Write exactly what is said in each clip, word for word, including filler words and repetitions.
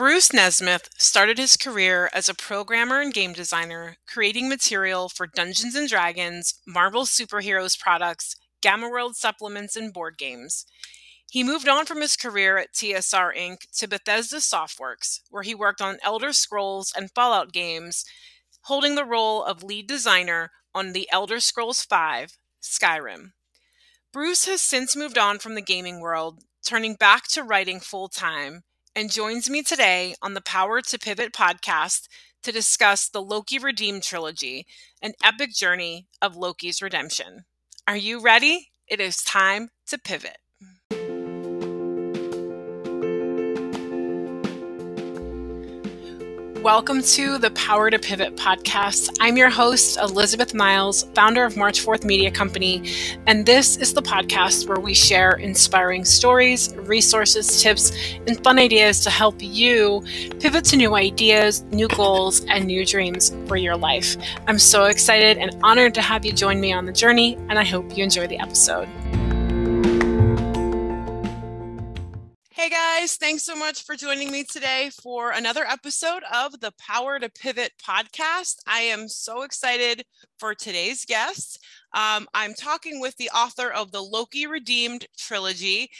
Bruce Nesmith started his career as a programmer and game designer, creating material for Dungeons and Dragons, Marvel Super Heroes products, Gamma World supplements, and board games. He moved on from his career at T S R Incorporated to Bethesda Softworks, where he worked on Elder Scrolls and Fallout games, holding the role of lead designer on The Elder Scrolls V: Skyrim. Bruce has since moved on from the gaming world, turning back to writing full-time, and joins me today on the Power to Pivot podcast to discuss the Loki Redeemed Trilogy, an epic journey of Loki's redemption. Are you ready? It is time to pivot. Welcome to the Power to Pivot podcast. I'm your host, Elizabeth Miles, founder of March fourth Media Company, and this is the podcast where we share inspiring stories, resources, tips, and fun ideas to help you pivot to new ideas, new goals, and new dreams for your life. I'm so excited and honored to have you join me on the journey, and I hope you enjoy the episode. Hey guys, thanks so much for joining me today for another episode of the Power to Pivot podcast. I am so excited for today's guest. Um, I'm talking with the author of the Loki Redeemed Trilogy,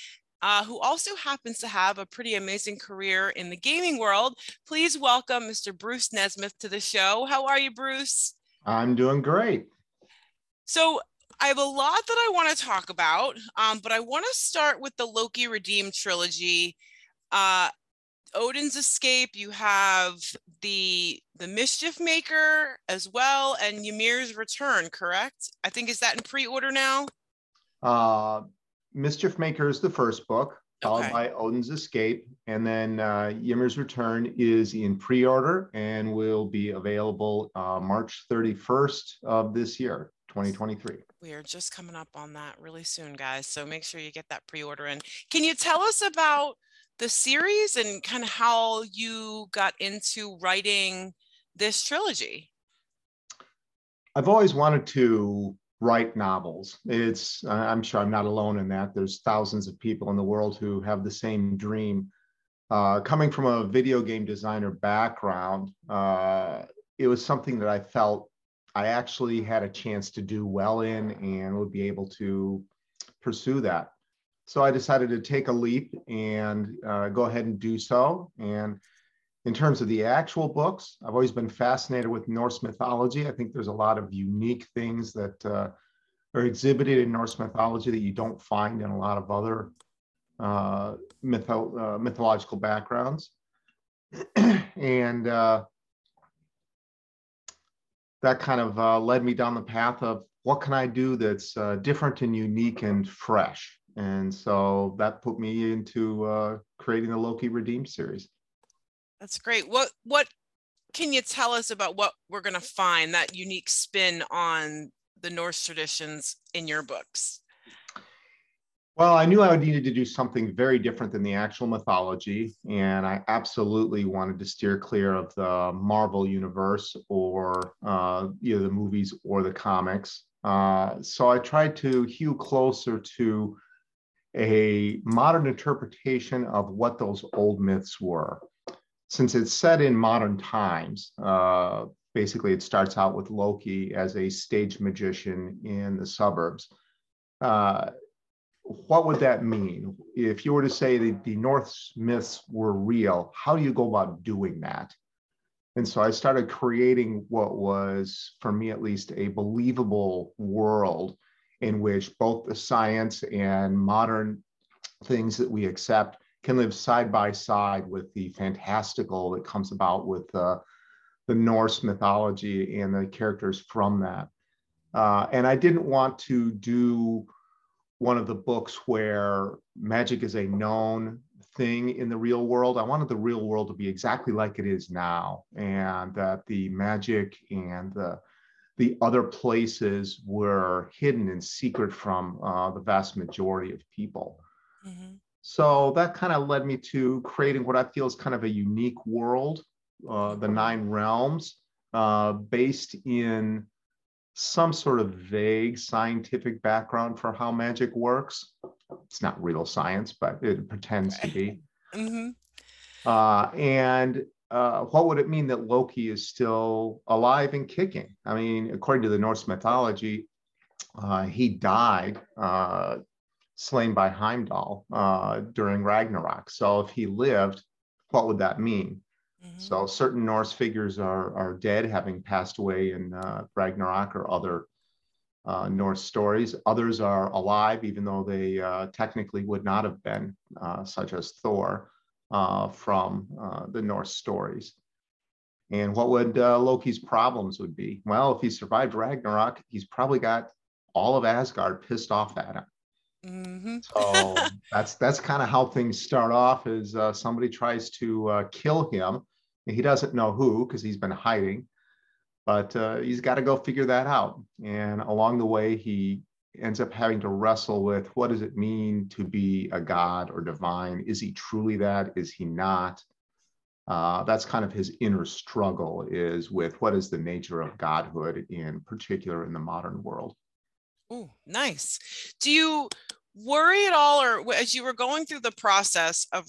uh, who also happens to have a pretty amazing career in the gaming world. Please welcome Mister Bruce Nesmith to the show. How are you, Bruce? I'm doing great. So I have a lot that I want to talk about, um, but I want to start with the Loki Redeemed Trilogy. Uh, Odin's Escape, you have the the Mischief Maker as well, and Ymir's Return, correct? I think, is that in pre-order now? Uh, Mischief Maker is the first book, followed okay. by Odin's Escape, and then uh, Ymir's Return is in pre-order and will be available uh, March thirty-first of this year, twenty twenty-three. We are just coming up on that really soon, guys. So make sure you get that pre-order in. Can you tell us about the series and kind of how you got into writing this trilogy? I've always wanted to write novels. It's, I'm sure I'm not alone in that. There's thousands of people in the world who have the same dream. Uh, coming from a video game designer background, uh, it was something that I felt I actually had a chance to do well in and would be able to pursue that. So I decided to take a leap and uh, go ahead and do so. And in terms of the actual books, I've always been fascinated with Norse mythology. I think there's a lot of unique things that uh, are exhibited in Norse mythology that you don't find in a lot of other uh, mytho uh, mythological backgrounds. and uh, That kind of uh, led me down the path of what can I do that's uh, different and unique and fresh. And so that put me into uh, creating the Loki Redeemed series. That's great. What what can you tell us about what we're going to find, that unique spin on the Norse traditions in your books? Well, I knew I needed to do something very different than the actual mythology, and I absolutely wanted to steer clear of the Marvel universe or uh, either the movies or the comics. Uh, so I tried to hew closer to a modern interpretation of what those old myths were. Since it's set in modern times, uh, basically it starts out with Loki as a stage magician in the suburbs. Uh, What would that mean? If you were to say that the Norse myths were real, how do you go about doing that? And so I started creating what was, for me at least, a believable world in which both the science and modern things that we accept can live side by side with the fantastical that comes about with uh, the Norse mythology and the characters from that. Uh, and I didn't want to do one of the books where magic is a known thing in the real world. I wanted the real world to be exactly like it is now, and that the magic and the, the other places were hidden and secret from uh, the vast majority of people. Mm-hmm. So that kind of led me to creating what I feel is kind of a unique world, uh, the nine realms, uh, based in some sort of vague scientific background for how magic works. It's not real science, but it pretends to be. Mm-hmm. Uh, and uh, what would it mean that Loki is still alive and kicking? I mean, according to the Norse mythology, uh, he died uh, slain by Heimdall uh, during Ragnarok. So if he lived, what would that mean? Mm-hmm. So certain Norse figures are, are dead, having passed away in uh, Ragnarok or other uh, Norse stories. Others are alive, even though they uh, technically would not have been, uh, such as Thor uh, from uh, the Norse stories. And what would uh, Loki's problems would be? Well, if he survived Ragnarok, he's probably got all of Asgard pissed off at him. Mm-hmm. So that's that's kind of how things start off, is uh, somebody tries to uh, kill him, and he doesn't know who because he's been hiding, but uh, he's got to go figure that out. And along the way, he ends up having to wrestle with, what does it mean to be a god or divine? Is he truly that? Is he not? Uh, that's kind of his inner struggle, is with what is the nature of godhood, in particular in the modern world. Oh, nice. Do you worry at all, or as you were going through the process of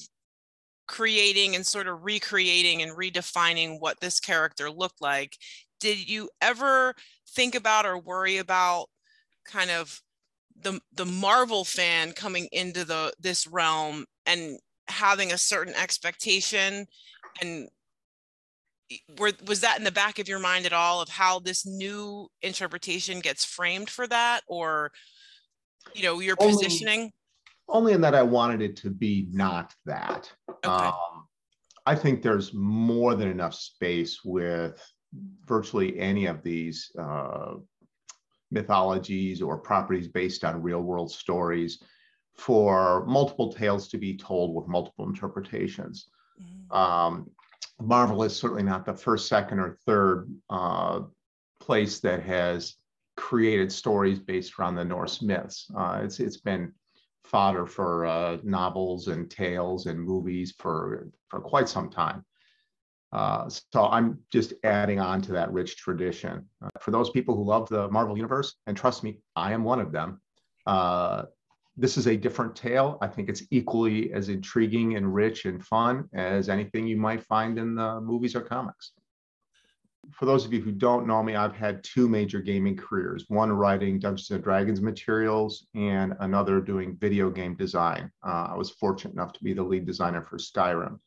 creating and sort of recreating and redefining what this character looked like, did you ever think about or worry about kind of the the Marvel fan coming into the this realm and having a certain expectation? And Were, was that in the back of your mind at all, of how this new interpretation gets framed for that, or, you know, your only, positioning? Only in that I wanted it to be not that. Okay. Um, I think there's more than enough space with virtually any of these uh, mythologies or properties based on real world stories for multiple tales to be told with multiple interpretations. Mm-hmm. Um, Marvel is certainly not the first, second, or third uh, place that has created stories based around the Norse myths. Uh, it's it's been fodder for uh, novels and tales and movies for for quite some time. Uh, so I'm just adding on to that rich tradition. Uh, for those people who love the Marvel universe, and trust me, I am one of them, uh, this is a different tale. I think it's equally as intriguing and rich and fun as anything you might find in the movies or comics. For those of you who don't know me, I've had two major gaming careers, one writing Dungeons and Dragons materials and another doing video game design. Uh, I was fortunate enough to be the lead designer for Skyrim.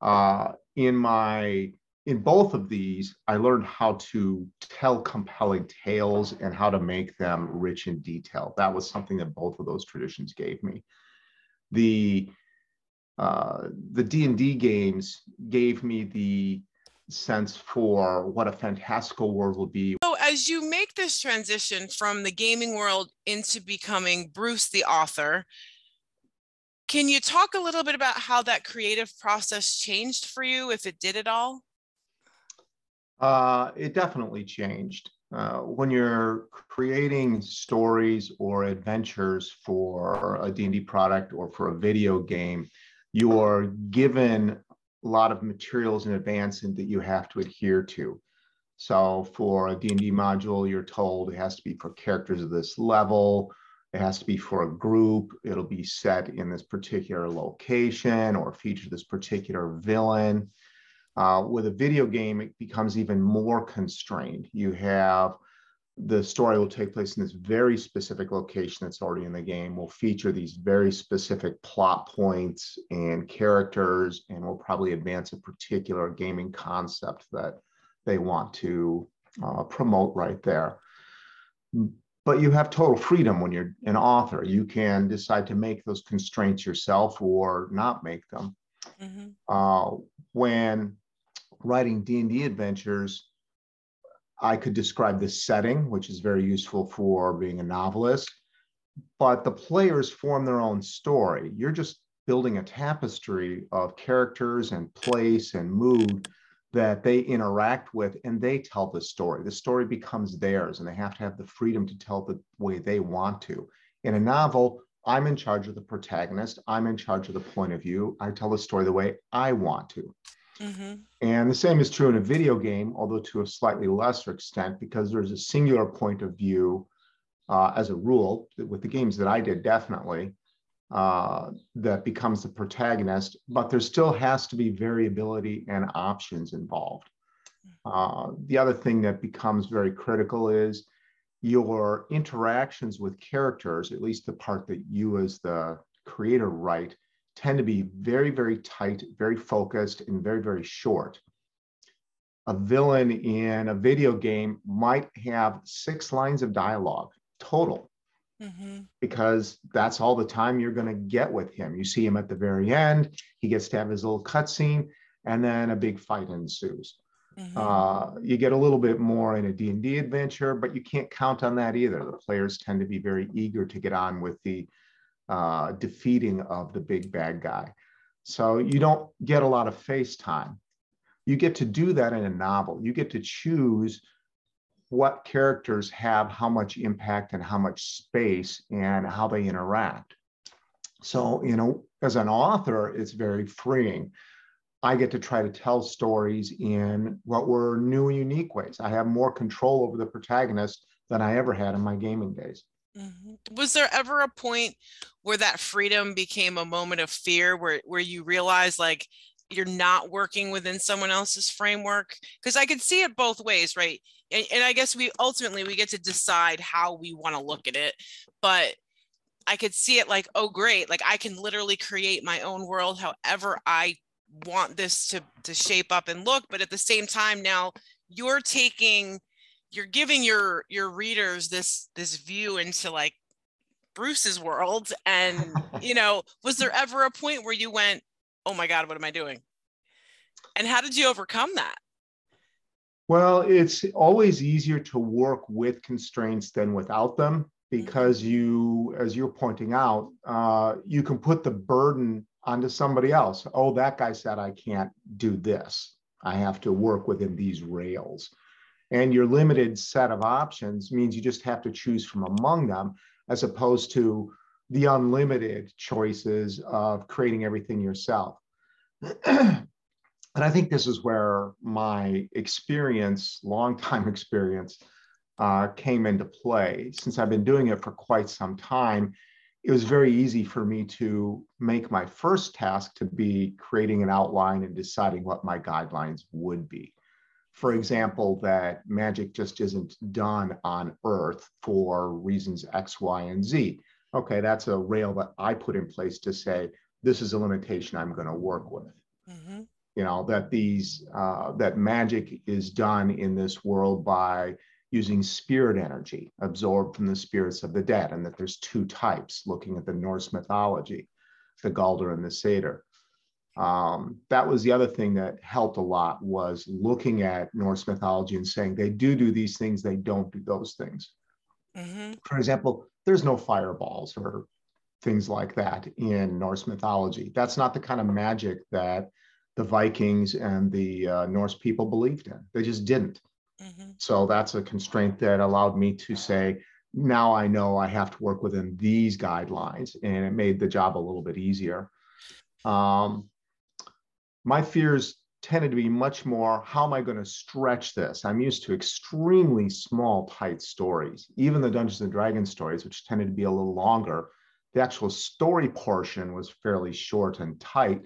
Uh, in my, in both of these, I learned how to tell compelling tales and how to make them rich in detail. That was something that both of those traditions gave me. The uh, the D and D games gave me the sense for what a fantastical world will be. So as you make this transition from the gaming world into becoming Bruce the author, can you talk a little bit about how that creative process changed for you, if it did at all? Uh, it definitely changed. Uh, when you're creating stories or adventures for a D and D product or for a video game, you are given a lot of materials in advance and that you have to adhere to. So for a D and D module, you're told it has to be for characters of this level, it has to be for a group, it'll be set in this particular location or feature this particular villain. Uh, with a video game, it becomes even more constrained. You have the story will take place in this very specific location that's already in the game, will feature these very specific plot points and characters, and will probably advance a particular gaming concept that they want to uh, promote right there. But you have total freedom when you're an author. You can decide to make those constraints yourself or not make them. Mm-hmm. Uh, when writing D and D adventures, I could describe the setting, which is very useful for being a novelist, but the players form their own story. You're just building a tapestry of characters and place and mood that they interact with, and they tell the story. The story becomes theirs, and they have to have the freedom to tell the way they want to. In a novel, I'm in charge of the protagonist. I'm in charge of the point of view. I tell the story the way I want to. Mm-hmm. And the same is true in a video game, although to a slightly lesser extent, because there's a singular point of view uh, as a rule with the games that I did, definitely. uh, that becomes the protagonist, but there still has to be variability and options involved. Uh, the other thing that becomes very critical is your interactions with characters, at least the part that you as the creator write, tend to be very, very tight, very focused, and very, very short. A villain in a video game might have six lines of dialogue total, mm-hmm. because that's all the time you're going to get with him. You see him at the very end, he gets to have his little cutscene, and then a big fight ensues. Mm-hmm. Uh, you get a little bit more in a D and D adventure, but you can't count on that either. The players tend to be very eager to get on with the uh, defeating of the big bad guy. So you don't get a lot of face time. You get to do that in a novel. You get to choose what characters have how much impact and how much space and how they interact. So, you know, as an author, it's very freeing. I get to try to tell stories in what were new and unique ways. I have more control over the protagonist than I ever had in my gaming days. Mm-hmm. Was there ever a point where that freedom became a moment of fear, where, where you realized, like, you're not working within someone else's framework? Because I could see it both ways, right? And, and I guess we ultimately, we get to decide how we want to look at it. But I could see it like, oh, great. Like, I can literally create my own world however I want this to to shape up and look. But at the same time, now you're taking you're giving your your readers this this view into, like, Bruce's world. And you know, was there ever a point where you went, oh my God, what am I doing? And how did you overcome that? Well, it's always easier to work with constraints than without them, because you, as you're pointing out, uh, you can put the burden onto somebody else. Oh, that guy said I can't do this. I have to work within these rails. And your limited set of options means you just have to choose from among them, as opposed to the unlimited choices of creating everything yourself. And I think this is where my experience, longtime experience, uh, came into play. Since I've been doing it for quite some time, it was very easy for me to make my first task to be creating an outline and deciding what my guidelines would be. For example, that magic just isn't done on Earth for reasons X, Y, and Z. Okay, that's a rail that I put in place to say, this is a limitation I'm going to work with. Mm-hmm. You know, that these, uh, that magic is done in this world by using spirit energy absorbed from the spirits of the dead, and that there's two types, looking at the Norse mythology, the Galdr and the Seidr. Um, that was the other thing that helped a lot, was looking at Norse mythology and saying, they do do these things, they don't do those things. Mm-hmm. For example, there's no fireballs or things like that in Norse mythology. That's not the kind of magic that the Vikings and the uh, Norse people believed in. They just didn't. Mm-hmm. So that's a constraint that allowed me to say, now I know I have to work within these guidelines, and it made the job a little bit easier. Um, my fears tended to be much more, how am I going to stretch this? I'm used to extremely small, tight stories. Even the Dungeons and Dragons stories, which tended to be a little longer, the actual story portion was fairly short and tight.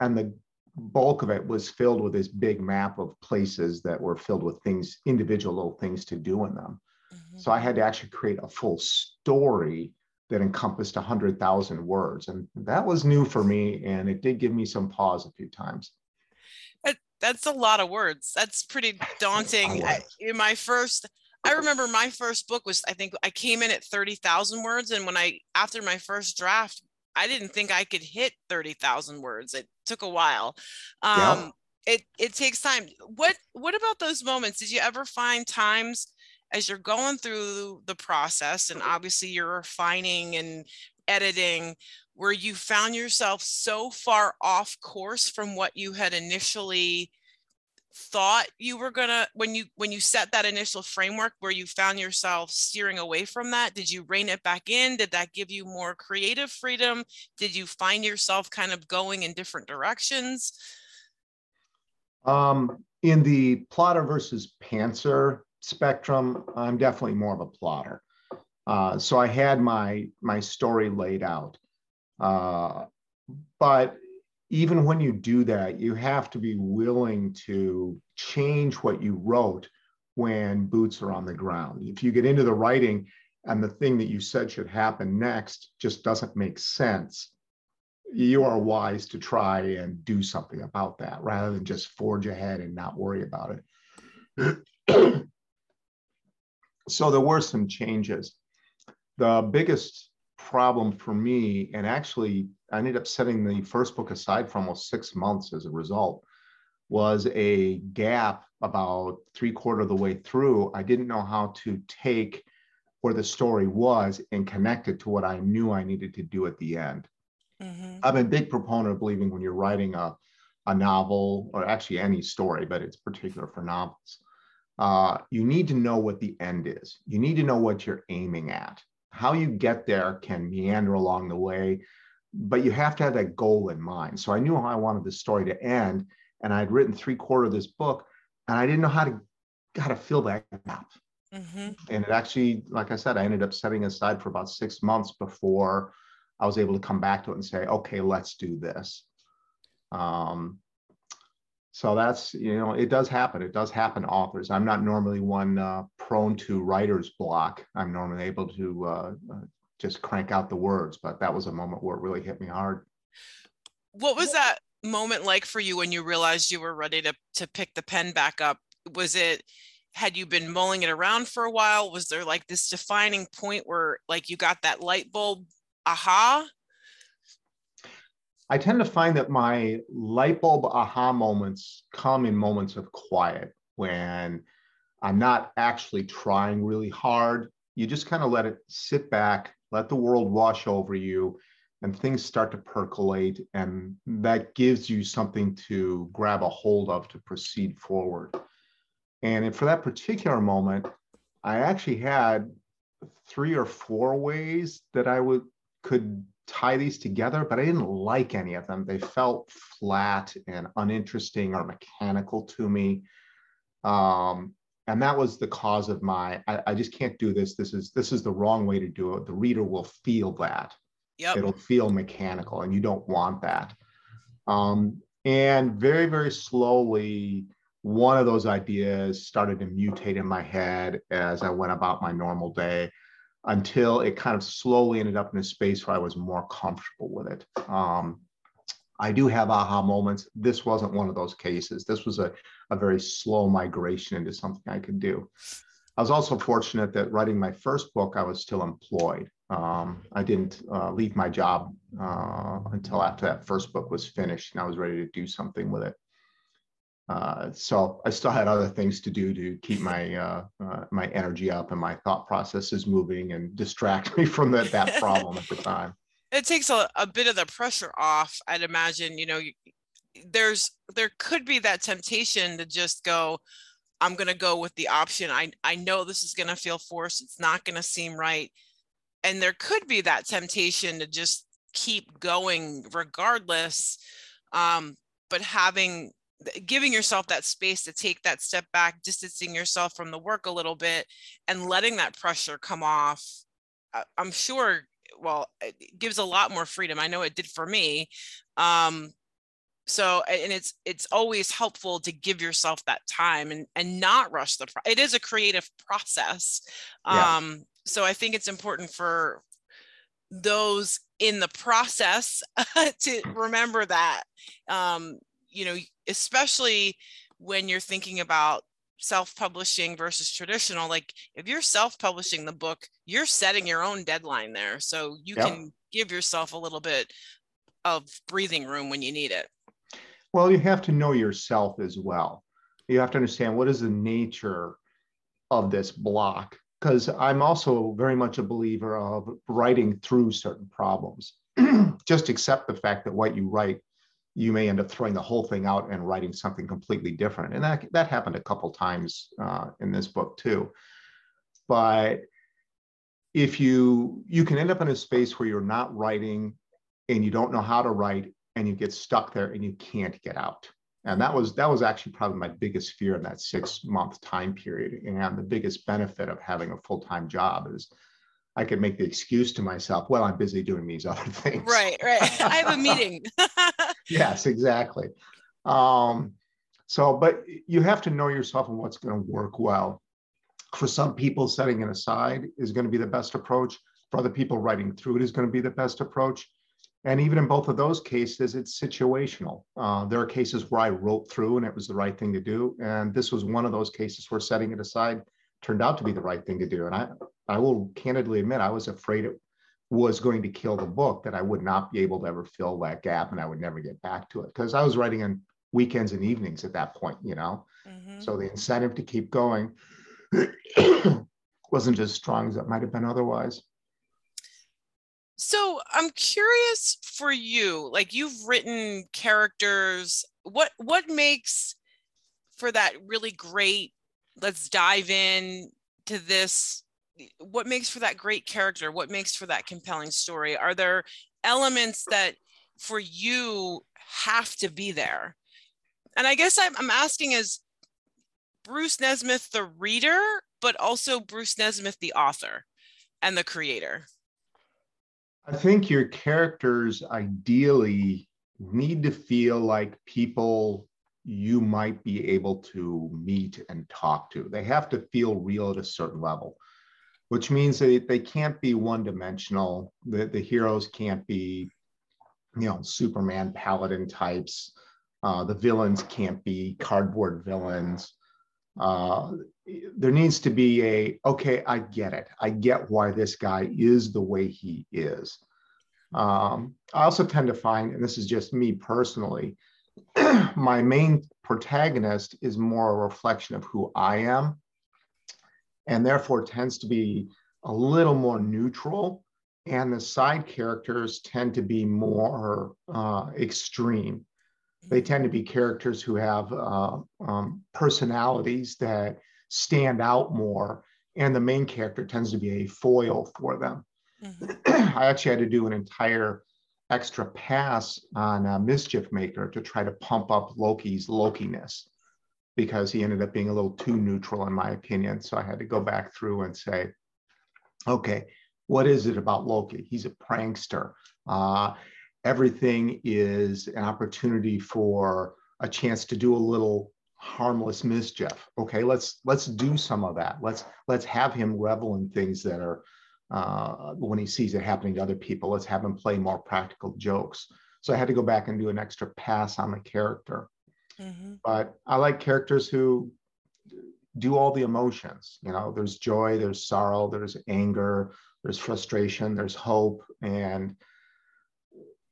And the bulk of it was filled with this big map of places that were filled with things, individual little things to do in them. Mm-hmm. So I had to actually create a full story that encompassed one hundred thousand words. And that was new for me. And it did give me some pause a few times. That's a lot of words. That's pretty daunting. I, in my first, I remember my first book was, I think I came in at thirty thousand words. And when I, after my first draft, I didn't think I could hit thirty thousand words. It took a while. Um, yeah. It it takes time. What, what about those moments? Did you ever find times as you're going through the process, and obviously you're refining and editing, where you found yourself so far off course from what you had initially thought you were gonna, when you when you set that initial framework, where you found yourself steering away from that? Did you rein it back in? Did that give you more creative freedom? Did you find yourself kind of going in different directions? Um, in the plotter versus pantser spectrum, I'm definitely more of a plotter. Uh, so I had my my story laid out. Uh, but even when you do that, you have to be willing to change what you wrote when boots are on the ground. If you get into the writing and the thing that you said should happen next just doesn't make sense, you are wise to try and do something about that rather than just forge ahead and not worry about it. So there were some changes. The biggest problem for me, and actually I ended up setting the first book aside for almost six months as a result, was a gap about three quarter of the way through. I didn't know how to take where the story was and connect it to what I knew I needed to do at the end. Mm-hmm. I'm a big proponent of believing when you're writing a, a novel, or actually any story, but it's particular for novels, uh, you need to know what the end is. You need to know what you're aiming at. How you get there can meander along the way, but you have to have that goal in mind. So I knew how I wanted this story to end, and I'd written three quarters of this book, and I didn't know how to, how to fill that gap. Mm-hmm. And it actually, like I said, I ended up setting aside for about six months before I was able to come back to it and say, okay, let's do this. Um, so that's, you know, it does happen. It does happen to authors. I'm not normally one uh, prone to writer's block. I'm normally able to uh, just crank out the words, but that was a moment where it really hit me hard. What was that moment like for you when you realized you were ready to to pick the pen back up? Was it, had you been mulling it around for a while? Was there like this defining point where like you got that light bulb? Aha. I tend to find that my light bulb aha moments come in moments of quiet when I'm not actually trying really hard. You just kind of let it sit back, let the world wash over you, and things start to percolate. And that gives you something to grab a hold of to proceed forward. And for that particular moment, I actually had three or four ways that I would could tie these together, but I didn't like any of them. They felt flat and uninteresting or mechanical to me. Um, and that was the cause of my, I, I just can't do this. This is, this is the wrong way to do it. The reader will feel that. Yep. It'll feel mechanical, and you don't want that. Um, and very, very slowly, one of those ideas started to mutate in my head as I went about my normal day, until it kind of slowly ended up in a space where I was more comfortable with it. Um, I do have aha moments. This wasn't one of those cases. This was a, a very slow migration into something I could do. I was also fortunate that writing my first book, I was still employed. Um, I didn't uh, leave my job uh, until after that first book was finished and I was ready to do something with it. Uh, so I still had other things to do to keep my uh, uh, my energy up and my thought processes moving and distract me from that that problem at the time. It takes a, a bit of the pressure off, I'd imagine. You know, you, there's there could be that temptation to just go, I'm going to go with the option. I I know this is going to feel forced. It's not going to seem right, and there could be that temptation to just keep going regardless. Um, but having giving yourself that space to take that step back, distancing yourself from the work a little bit and letting that pressure come off, I'm sure, well, it gives a lot more freedom. I know it did for me. Um, so, and it's, it's always helpful to give yourself that time and, and not rush the, pro- it is a creative process. Yeah. Um, so I think it's important for those in the process to remember that, um, you know, especially when you're thinking about self-publishing versus traditional, like if you're self-publishing the book, you're setting your own deadline there. So you yep. can give yourself a little bit of breathing room when you need it. Well, you have to know yourself as well. You have to understand what is the nature of this block, because I'm also very much a believer of writing through certain problems. Just accept the fact that what you write, you may end up throwing the whole thing out and writing something completely different. And that, that happened a couple times uh, in this book too. But if you, you can end up in a space where you're not writing and you don't know how to write and you get stuck there and you can't get out. And that was, that was actually probably my biggest fear in that six month time period. And the biggest benefit of having a full-time job is I could make the excuse to myself, well, I'm busy doing these other things. Right, right. I have a meeting. Yes, exactly. Um, so, but you have to know yourself and what's going to work well. For some people, setting it aside is going to be the best approach. For other people, writing through it is going to be the best approach. And even in both of those cases, it's situational. Uh, there are cases where I wrote through and it was the right thing to do. And this was one of those cases where setting it aside turned out to be the right thing to do. And I, I will candidly admit, I was afraid it was going to kill the book, that I would not be able to ever fill that gap and I would never get back to it. Because I was writing on weekends and evenings at that point, you know? Mm-hmm. So the incentive to keep going wasn't as strong as it might've been otherwise. So I'm curious for you, like you've written characters, what what makes for that really great, let's dive in to this, what makes for that great character? What makes for that compelling story? Are there elements that for you have to be there? And I guess I'm, I'm asking as Bruce Nesmith, the reader, but also Bruce Nesmith, the author and the creator. I think your characters ideally need to feel like people you might be able to meet and talk to. They have to feel real at a certain level, which means that they can't be one-dimensional. The, the heroes can't be, you know, Superman paladin types. Uh, the villains can't be cardboard villains. Uh, there needs to be a, okay, I get it. I get why this guy is the way he is. Um, I also tend to find, and this is just me personally, my main protagonist is more a reflection of who I am, and therefore tends to be a little more neutral. And the side characters tend to be more uh, extreme. They tend to be characters who have uh, um, personalities that stand out more, and the main character tends to be a foil for them. Mm-hmm. I actually had to do an entire extra pass on uh, Mischief Maker to try to pump up Loki's Lokiness, because he ended up being a little too neutral in my opinion. So I had to go back through and say, okay, what is it about Loki? He's a prankster. Uh, Everything is an opportunity for a chance to do a little harmless mischief. Okay, let's let's do some of that. Let's let's have him revel in things that are, uh, when he sees it happening to other people, let's have him play more practical jokes. So I had to go back and do an extra pass on the character. Mm-hmm. But I like characters who do all the emotions. You know, there's joy, there's sorrow, there's anger, there's frustration, there's hope, and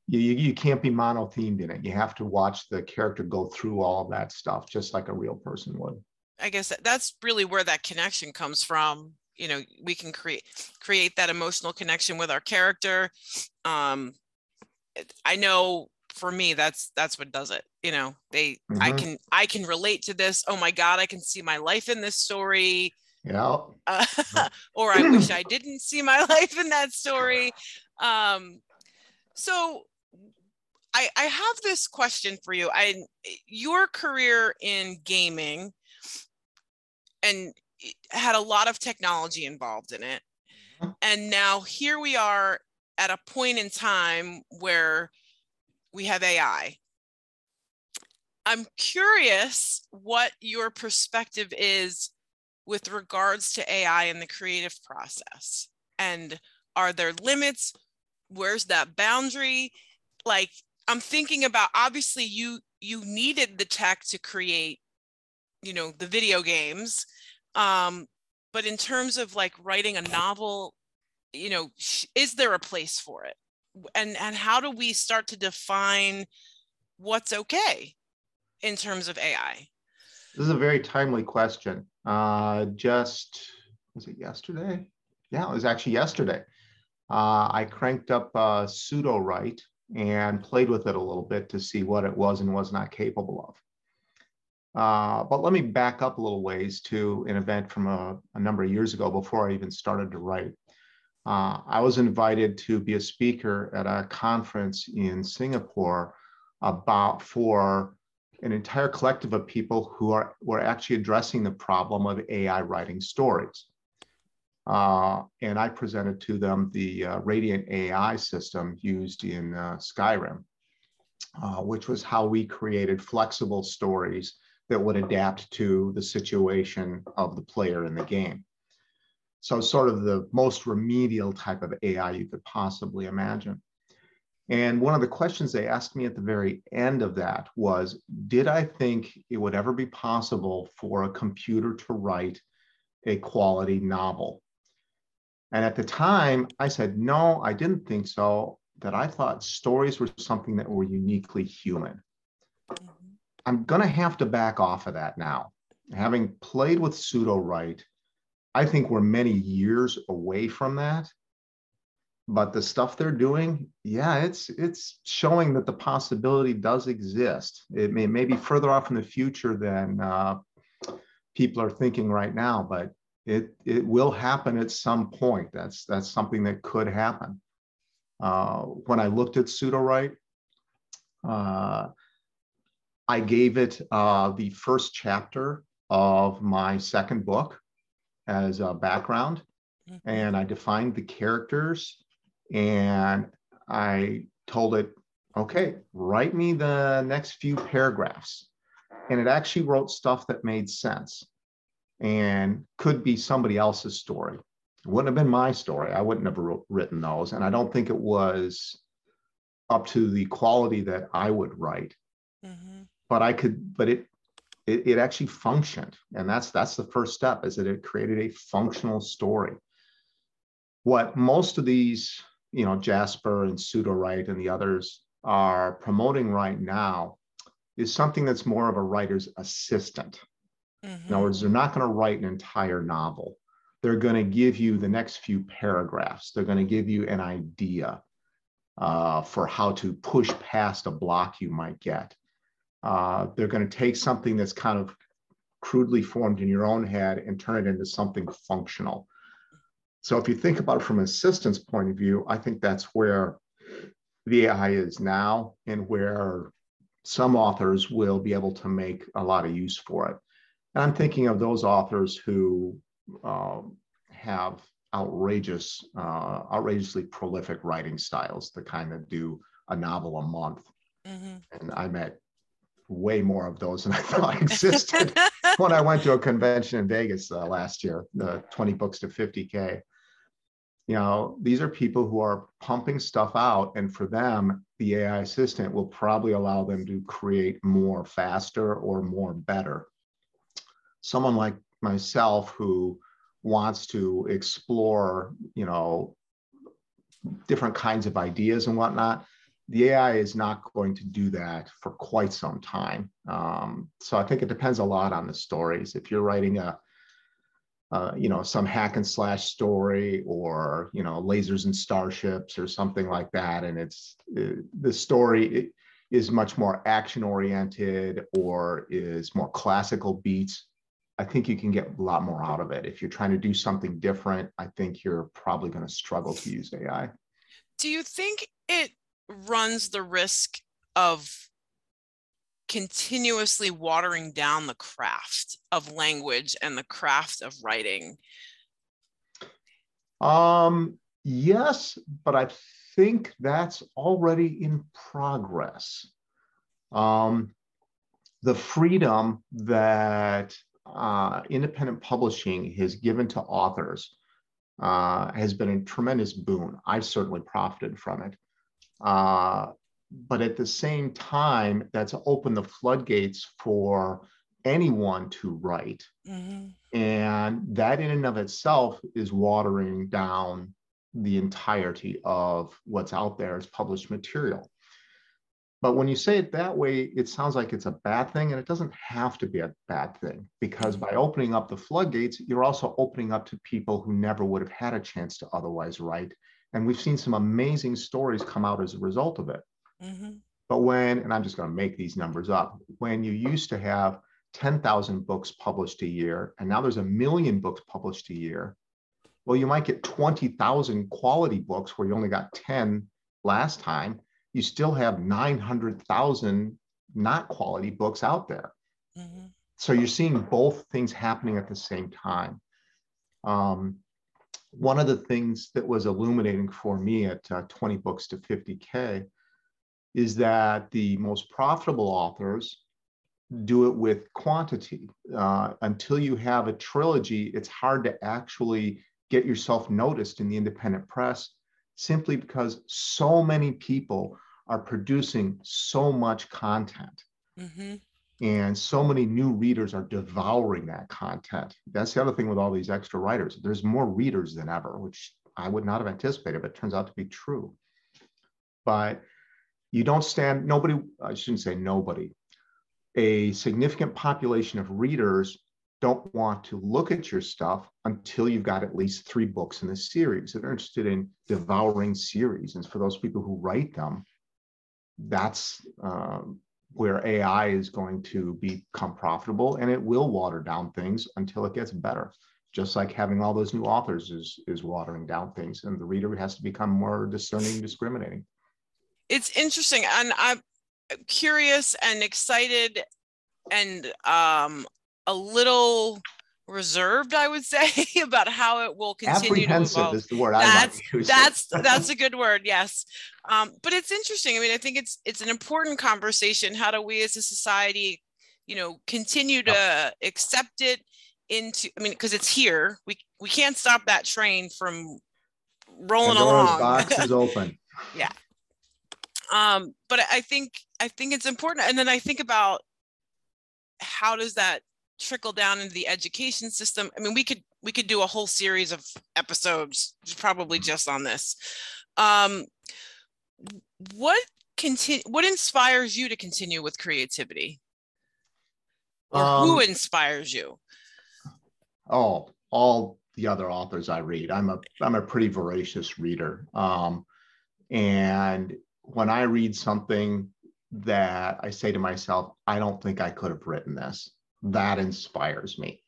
You, you can't be mono-themed in it. You have to watch the character go through all that stuff, just like a real person would. I guess that's really where that connection comes from. You know, we can create create that emotional connection with our character. Um, I know for me, that's that's what does it. You know, they mm-hmm. I can I can relate to this. Oh my God, I can see my life in this story. Yeah. Uh, or I wish I didn't see my life in that story. Um, so. I, I have this question for you. I, your career in gaming and had a lot of technology involved in it. And now here we are at a point in time where we have A I. I'm curious what your perspective is with regards to A I in the creative process. And are there limits? Where's that boundary? Like, I'm thinking about, obviously you you needed the tech to create, you know, the video games. Um, but in terms of like writing a novel, you know, is there a place for it? And and how do we start to define what's okay in terms of A I? This is a very timely question. Uh, just, was it yesterday? Yeah, it was actually yesterday. Uh, I cranked up uh, Sudowrite and played with it a little bit to see what it was and was not capable of. Uh, but let me back up a little ways to an event from a, a number of years ago before I even started to write. Uh, I was invited to be a speaker at a conference in Singapore about for an entire collective of people who are were actually addressing the problem of A I writing stories. Uh, and I presented to them the uh, Radiant A I system used in uh, Skyrim, uh, which was how we created flexible stories that would adapt to the situation of the player in the game. So sort of the most remedial type of A I you could possibly imagine. And one of the questions they asked me at the very end of that was, did I think it would ever be possible for a computer to write a quality novel? And at the time, I said, no, I didn't think so, that I thought stories were something that were uniquely human. Mm-hmm. I'm gonna have to back off of that now. Having played with Sudowrite, I think we're many years away from that, but the stuff they're doing, yeah, it's it's showing that the possibility does exist. It may, may be further off in the future than uh, people are thinking right now, but It it will happen at some point. That's that's something that could happen. Uh, when I looked at Sudowrite, uh, I gave it uh, the first chapter of my second book as a background, and I defined the characters, and I told it, okay, write me the next few paragraphs, and it actually wrote stuff that made sense and could be somebody else's story. It wouldn't have been my story. I wouldn't have written those. And I don't think it was up to the quality that I would write, mm-hmm. but I could, but it, it, it actually functioned. And that's, that's the first step, is that it created a functional story. What most of these, you know, Jasper and Sudowrite and the others are promoting right now is something that's more of a writer's assistant. Mm-hmm. In other words, they're not going to write an entire novel. They're going to give you the next few paragraphs. They're going to give you an idea uh, for how to push past a block you might get. Uh, they're going to take something that's kind of crudely formed in your own head and turn it into something functional. So if you think about it from an assistant's point of view, I think that's where the A I is now and where some authors will be able to make a lot of use for it. And I'm thinking of those authors who um, have outrageous, uh, outrageously prolific writing styles, the kind that do a novel a month. Mm-hmm. And I met way more of those than I thought existed when I went to a convention in Vegas uh, last year, the twenty books to fifty K. You know, these are people who are pumping stuff out, and for them, the A I assistant will probably allow them to create more faster or more better. Someone like myself who wants to explore, you know, different kinds of ideas and whatnot, the A I is not going to do that for quite some time. Um, so I think it depends a lot on the stories. If you're writing a, uh, you know, some hack and slash story, or, you know, lasers and starships or something like that, and it's it, the story it, is much more action oriented or is more classical beats, I think you can get a lot more out of it. If you're trying to do something different, I think you're probably going to struggle to use A I. Do you think it runs the risk of continuously watering down the craft of language and the craft of writing? Um, yes, but I think that's already in progress. Um, the freedom that Uh, independent publishing has given to authors uh, has been a tremendous boon. I've certainly profited from it. Uh, but at the same time, that's opened the floodgates for anyone to write. Mm-hmm. And that in and of itself is watering down the entirety of what's out there as published material. But when you say it that way, it sounds like it's a bad thing, and it doesn't have to be a bad thing, because by opening up the floodgates, you're also opening up to people who never would have had a chance to otherwise write. And we've seen some amazing stories come out as a result of it. Mm-hmm. But when, and I'm just going to make these numbers up, when you used to have ten thousand books published a year, and now there's a million books published a year, well, you might get twenty thousand quality books where you only got ten last time. You still have nine hundred thousand not quality books out there. Mm-hmm. So you're seeing both things happening at the same time. Um, one of the things that was illuminating for me at uh, twenty books to fifty K is that the most profitable authors do it with quantity. Uh, until you have a trilogy, it's hard to actually get yourself noticed in the independent press, simply because so many people are producing so much content. Mm-hmm. And so many new readers are devouring that content. That's the other thing with all these extra writers. There's more readers than ever, which I would not have anticipated, but it turns out to be true. But you don't stand, nobody, I shouldn't say nobody, a significant population of readers don't want to look at your stuff until you've got at least three books in the series. They're interested in devouring series. And for those people who write them, that's um, where A I is going to become profitable, and it will water down things until it gets better. Just like having all those new authors is, is watering down things, and the reader has to become more discerning and discriminating. It's interesting, and I'm curious and excited and um, a little reserved, I would say, about how it will continue to evolve. Is the word that's, I like that's that's a good word, yes. Um, but it's interesting. I mean, I think it's it's an important conversation. How do we as a society, you know, continue to accept it into, I mean, because it's here. We we can't stop that train from rolling along. Box is open. Yeah. Um, but I think I think it's important. And then I think about how does that trickle down into the education system. I mean, we could we could do a whole series of episodes probably just on this. Um, what continue? What inspires you to continue with creativity, or um, who inspires you? Oh, all the other authors I read. I'm a I'm a pretty voracious reader, um, and when I read something that I say to myself, I don't think I could have written this, that inspires me.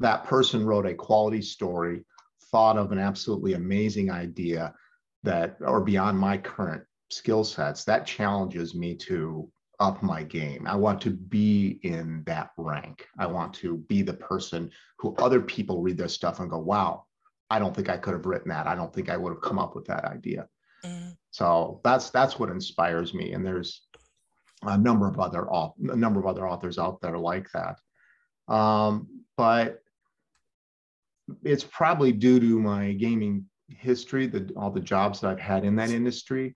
That person wrote a quality story, thought of an absolutely amazing idea that or beyond my current skill sets. That challenges me to up my game. I want to be in that rank. I want to be the person who other people read their stuff and go, wow, I don't think I could have written that. I don't think I would have come up with that idea. Mm-hmm. So that's that's what inspires me. And there's a number of other a number of other authors out there like that. Um, but it's probably due to my gaming history, the, all the jobs that I've had in that industry,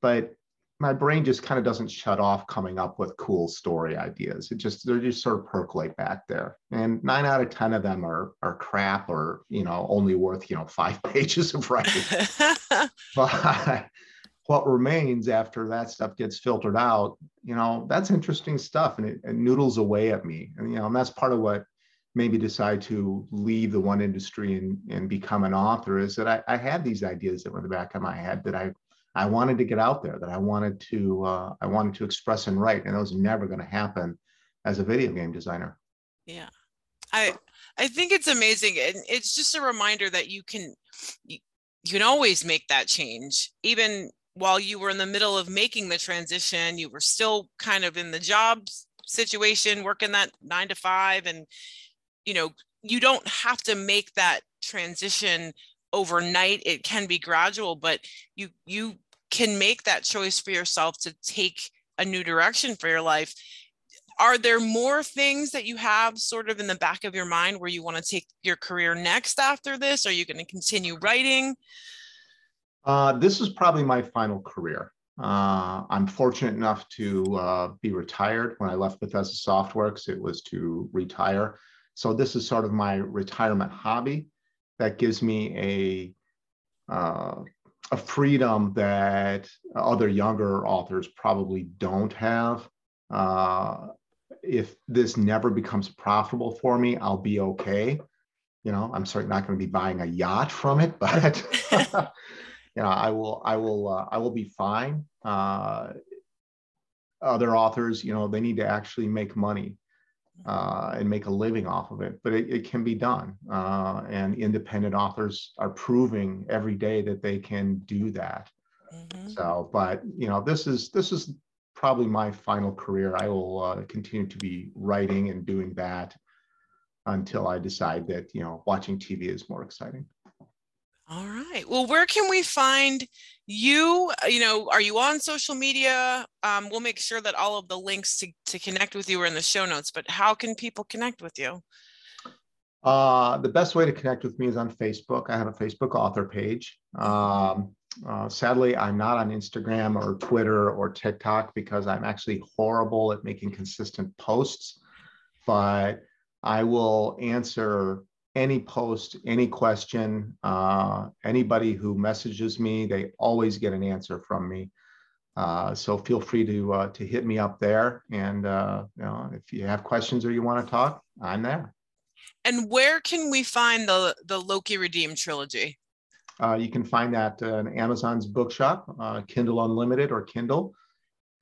but my brain just kind of doesn't shut off coming up with cool story ideas. It just, they're just sort of percolate back there. And nine out of ten of them are, are crap or, you know, only worth, you know, five pages of writing. But what remains after that stuff gets filtered out, you know, that's interesting stuff, and it, it noodles away at me. And, you know, and that's part of what made me decide to leave the one industry and, and become an author, is that I, I had these ideas that were in the back of my head that I, I wanted to get out there, that I wanted to, uh, I wanted to express and write, and that was never going to happen as a video game designer. Yeah. I, I think it's amazing. And it's just a reminder that you can, you, you can always make that change. Even while you were in the middle of making the transition, you were still kind of in the job situation, working that nine to five. And, you know, you don't have to make that transition overnight. It can be gradual, but you, you can make that choice for yourself to take a new direction for your life. Are there more things that you have sort of in the back of your mind where you want to take your career next after this? Are you going to continue writing? Uh, this is probably my final career. Uh, I'm fortunate enough to uh, be retired. When I left Bethesda Softworks, it was to retire. So this is sort of my retirement hobby that gives me a, uh, a freedom that other younger authors probably don't have. Uh, if this never becomes profitable for me, I'll be okay. You know, I'm certainly not going to be buying a yacht from it, but... You know, I will, I will, uh, I will be fine. Uh, other authors, you know, they need to actually make money uh, and make a living off of it, but it, it can be done. Uh, and independent authors are proving every day that they can do that. Mm-hmm. So, but you know, this is this is probably my final career. I will uh, continue to be writing and doing that until I decide that, you know, watching T V is more exciting. All right. Well, where can we find you? You know, are you on social media? Um, we'll make sure that all of the links to, to connect with you are in the show notes, but how can people connect with you? Uh, the best way to connect with me is on Facebook. I have a Facebook author page. Um, uh, sadly, I'm not on Instagram or Twitter or TikTok because I'm actually horrible at making consistent posts, but I will answer any post, any question, uh, anybody who messages me, they always get an answer from me. Uh, so feel free to uh, to hit me up there. And uh, you know, if you have questions or you want to talk, I'm there. And where can we find the, the Loki Redeemed Trilogy? Uh, you can find that on Amazon's bookshop, uh, Kindle Unlimited or Kindle.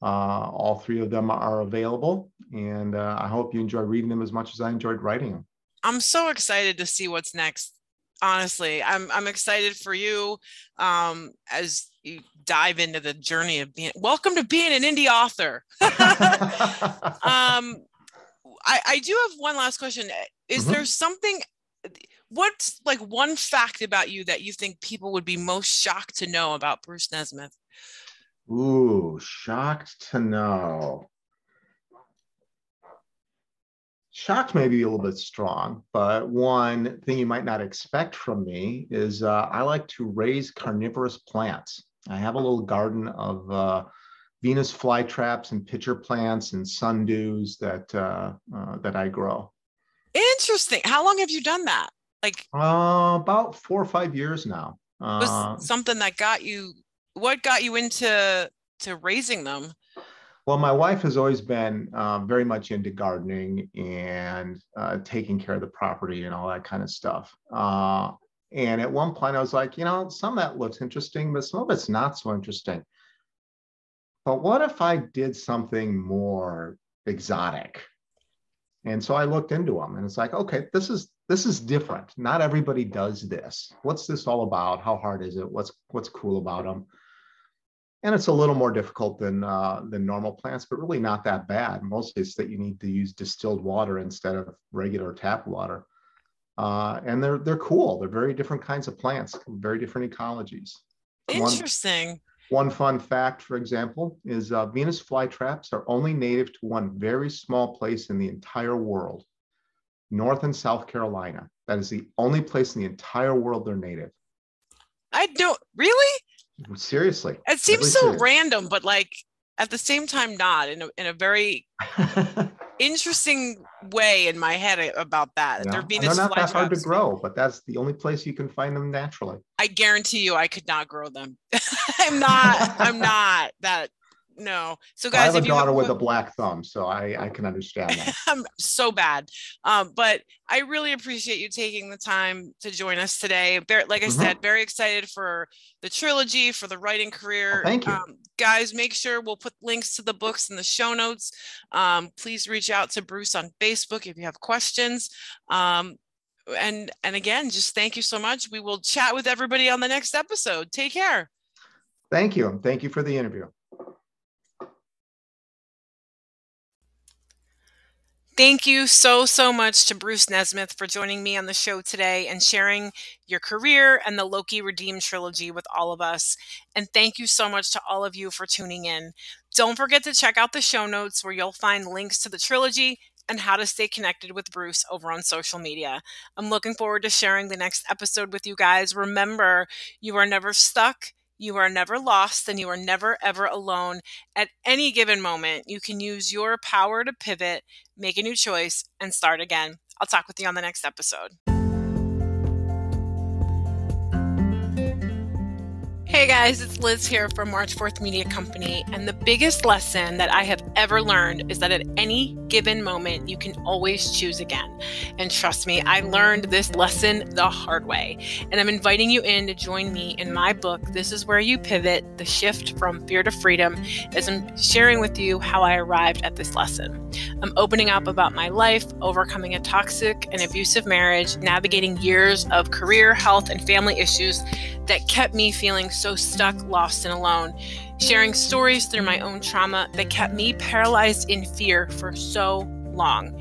Uh, all three of them are available. And uh, I hope you enjoy reading them as much as I enjoyed writing them. I'm so excited to see what's next. Honestly, I'm I'm excited for you um, as you dive into the journey of being, welcome to being an indie author. um, I, I do have one last question. Is mm-hmm. there something, what's like one fact about you that you think people would be most shocked to know about Bruce Nesmith? Ooh, shocked to know. Shocked may be a little bit strong, but one thing you might not expect from me is uh, I like to raise carnivorous plants. I have a little garden of uh, Venus flytraps and pitcher plants and sundews that uh, uh, that I grow. Interesting. How long have you done that? Like uh, about four or five years now. Was uh, something that got you? What got you into to raising them? Well, my wife has always been uh, very much into gardening and uh, taking care of the property and all that kind of stuff. Uh, and at one point, I was like, you know, some of that looks interesting, but some of it's not so interesting. But what if I did something more exotic? And so I looked into them, and it's like, okay, this is this is different. Not everybody does this. What's this all about? How hard is it? What's what's cool about them? And it's a little more difficult than uh, than normal plants, but really not that bad. Mostly it's that you need to use distilled water instead of regular tap water. Uh, and they're they're cool. They're very different kinds of plants, very different ecologies. Interesting. One, One fun fact, for example, is uh, Venus flytraps are only native to one very small place in the entire world, North and South Carolina. That is the only place in the entire world they're native. I don't, really? Seriously. It seems so random, but like at the same time, not in a, in a very interesting way in my head about that. Yeah. They're Venus not that hard to grow, but that's the only place you can find them naturally. I guarantee you I could not grow them. I'm not, I'm not that, no. So guys, I have a daughter with a black thumb, so I, I can understand that. I'm so bad. Um, but I really appreciate you taking the time to join us today. Like I mm-hmm. said, very excited for the trilogy, for the writing career. Oh, thank you. Um, guys, make sure we'll put links to the books in the show notes. Um, please reach out to Bruce on Facebook if you have questions. Um, and, and again, just thank you so much. We will chat with everybody on the next episode. Take care. Thank you. Thank you for the interview. Thank you so, so much to Bruce Nesmith for joining me on the show today and sharing your career and the Loki Redeemed Trilogy with all of us. And thank you so much to all of you for tuning in. Don't forget to check out the show notes where you'll find links to the trilogy and how to stay connected with Bruce over on social media. I'm looking forward to sharing the next episode with you guys. Remember, you are never stuck. You are never lost, and you are never, ever alone. At any given moment, you can use your power to pivot, make a new choice, and start again. I'll talk with you on the next episode. Hey guys, it's Liz here from March fourth Media Company, and the biggest lesson that I have ever learned is that at any given moment, you can always choose again. And trust me, I learned this lesson the hard way. And I'm inviting you in to join me in my book, This Is Where You Pivot, The Shift from Fear to Freedom, as I'm sharing with you how I arrived at this lesson. I'm opening up about my life, overcoming a toxic and abusive marriage, navigating years of career, health, and family issues that kept me feeling so stuck, lost, and alone. Sharing stories through my own trauma that kept me paralyzed in fear for so long.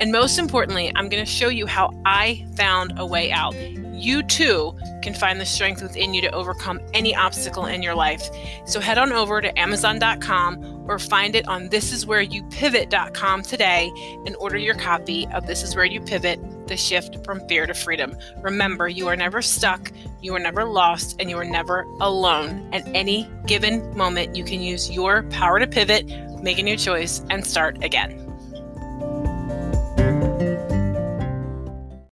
And most importantly, I'm going to show you how I found a way out. you too can find the strength within you to overcome any obstacle in your life. So head on over to amazon dot com or find it on this is where you pivot dot com today and order your copy of This Is Where You Pivot, The Shift from Fear to Freedom. Remember, you are never stuck, you are never lost, and you are never alone. At any given moment, you can use your power to pivot, make a new choice, and start again.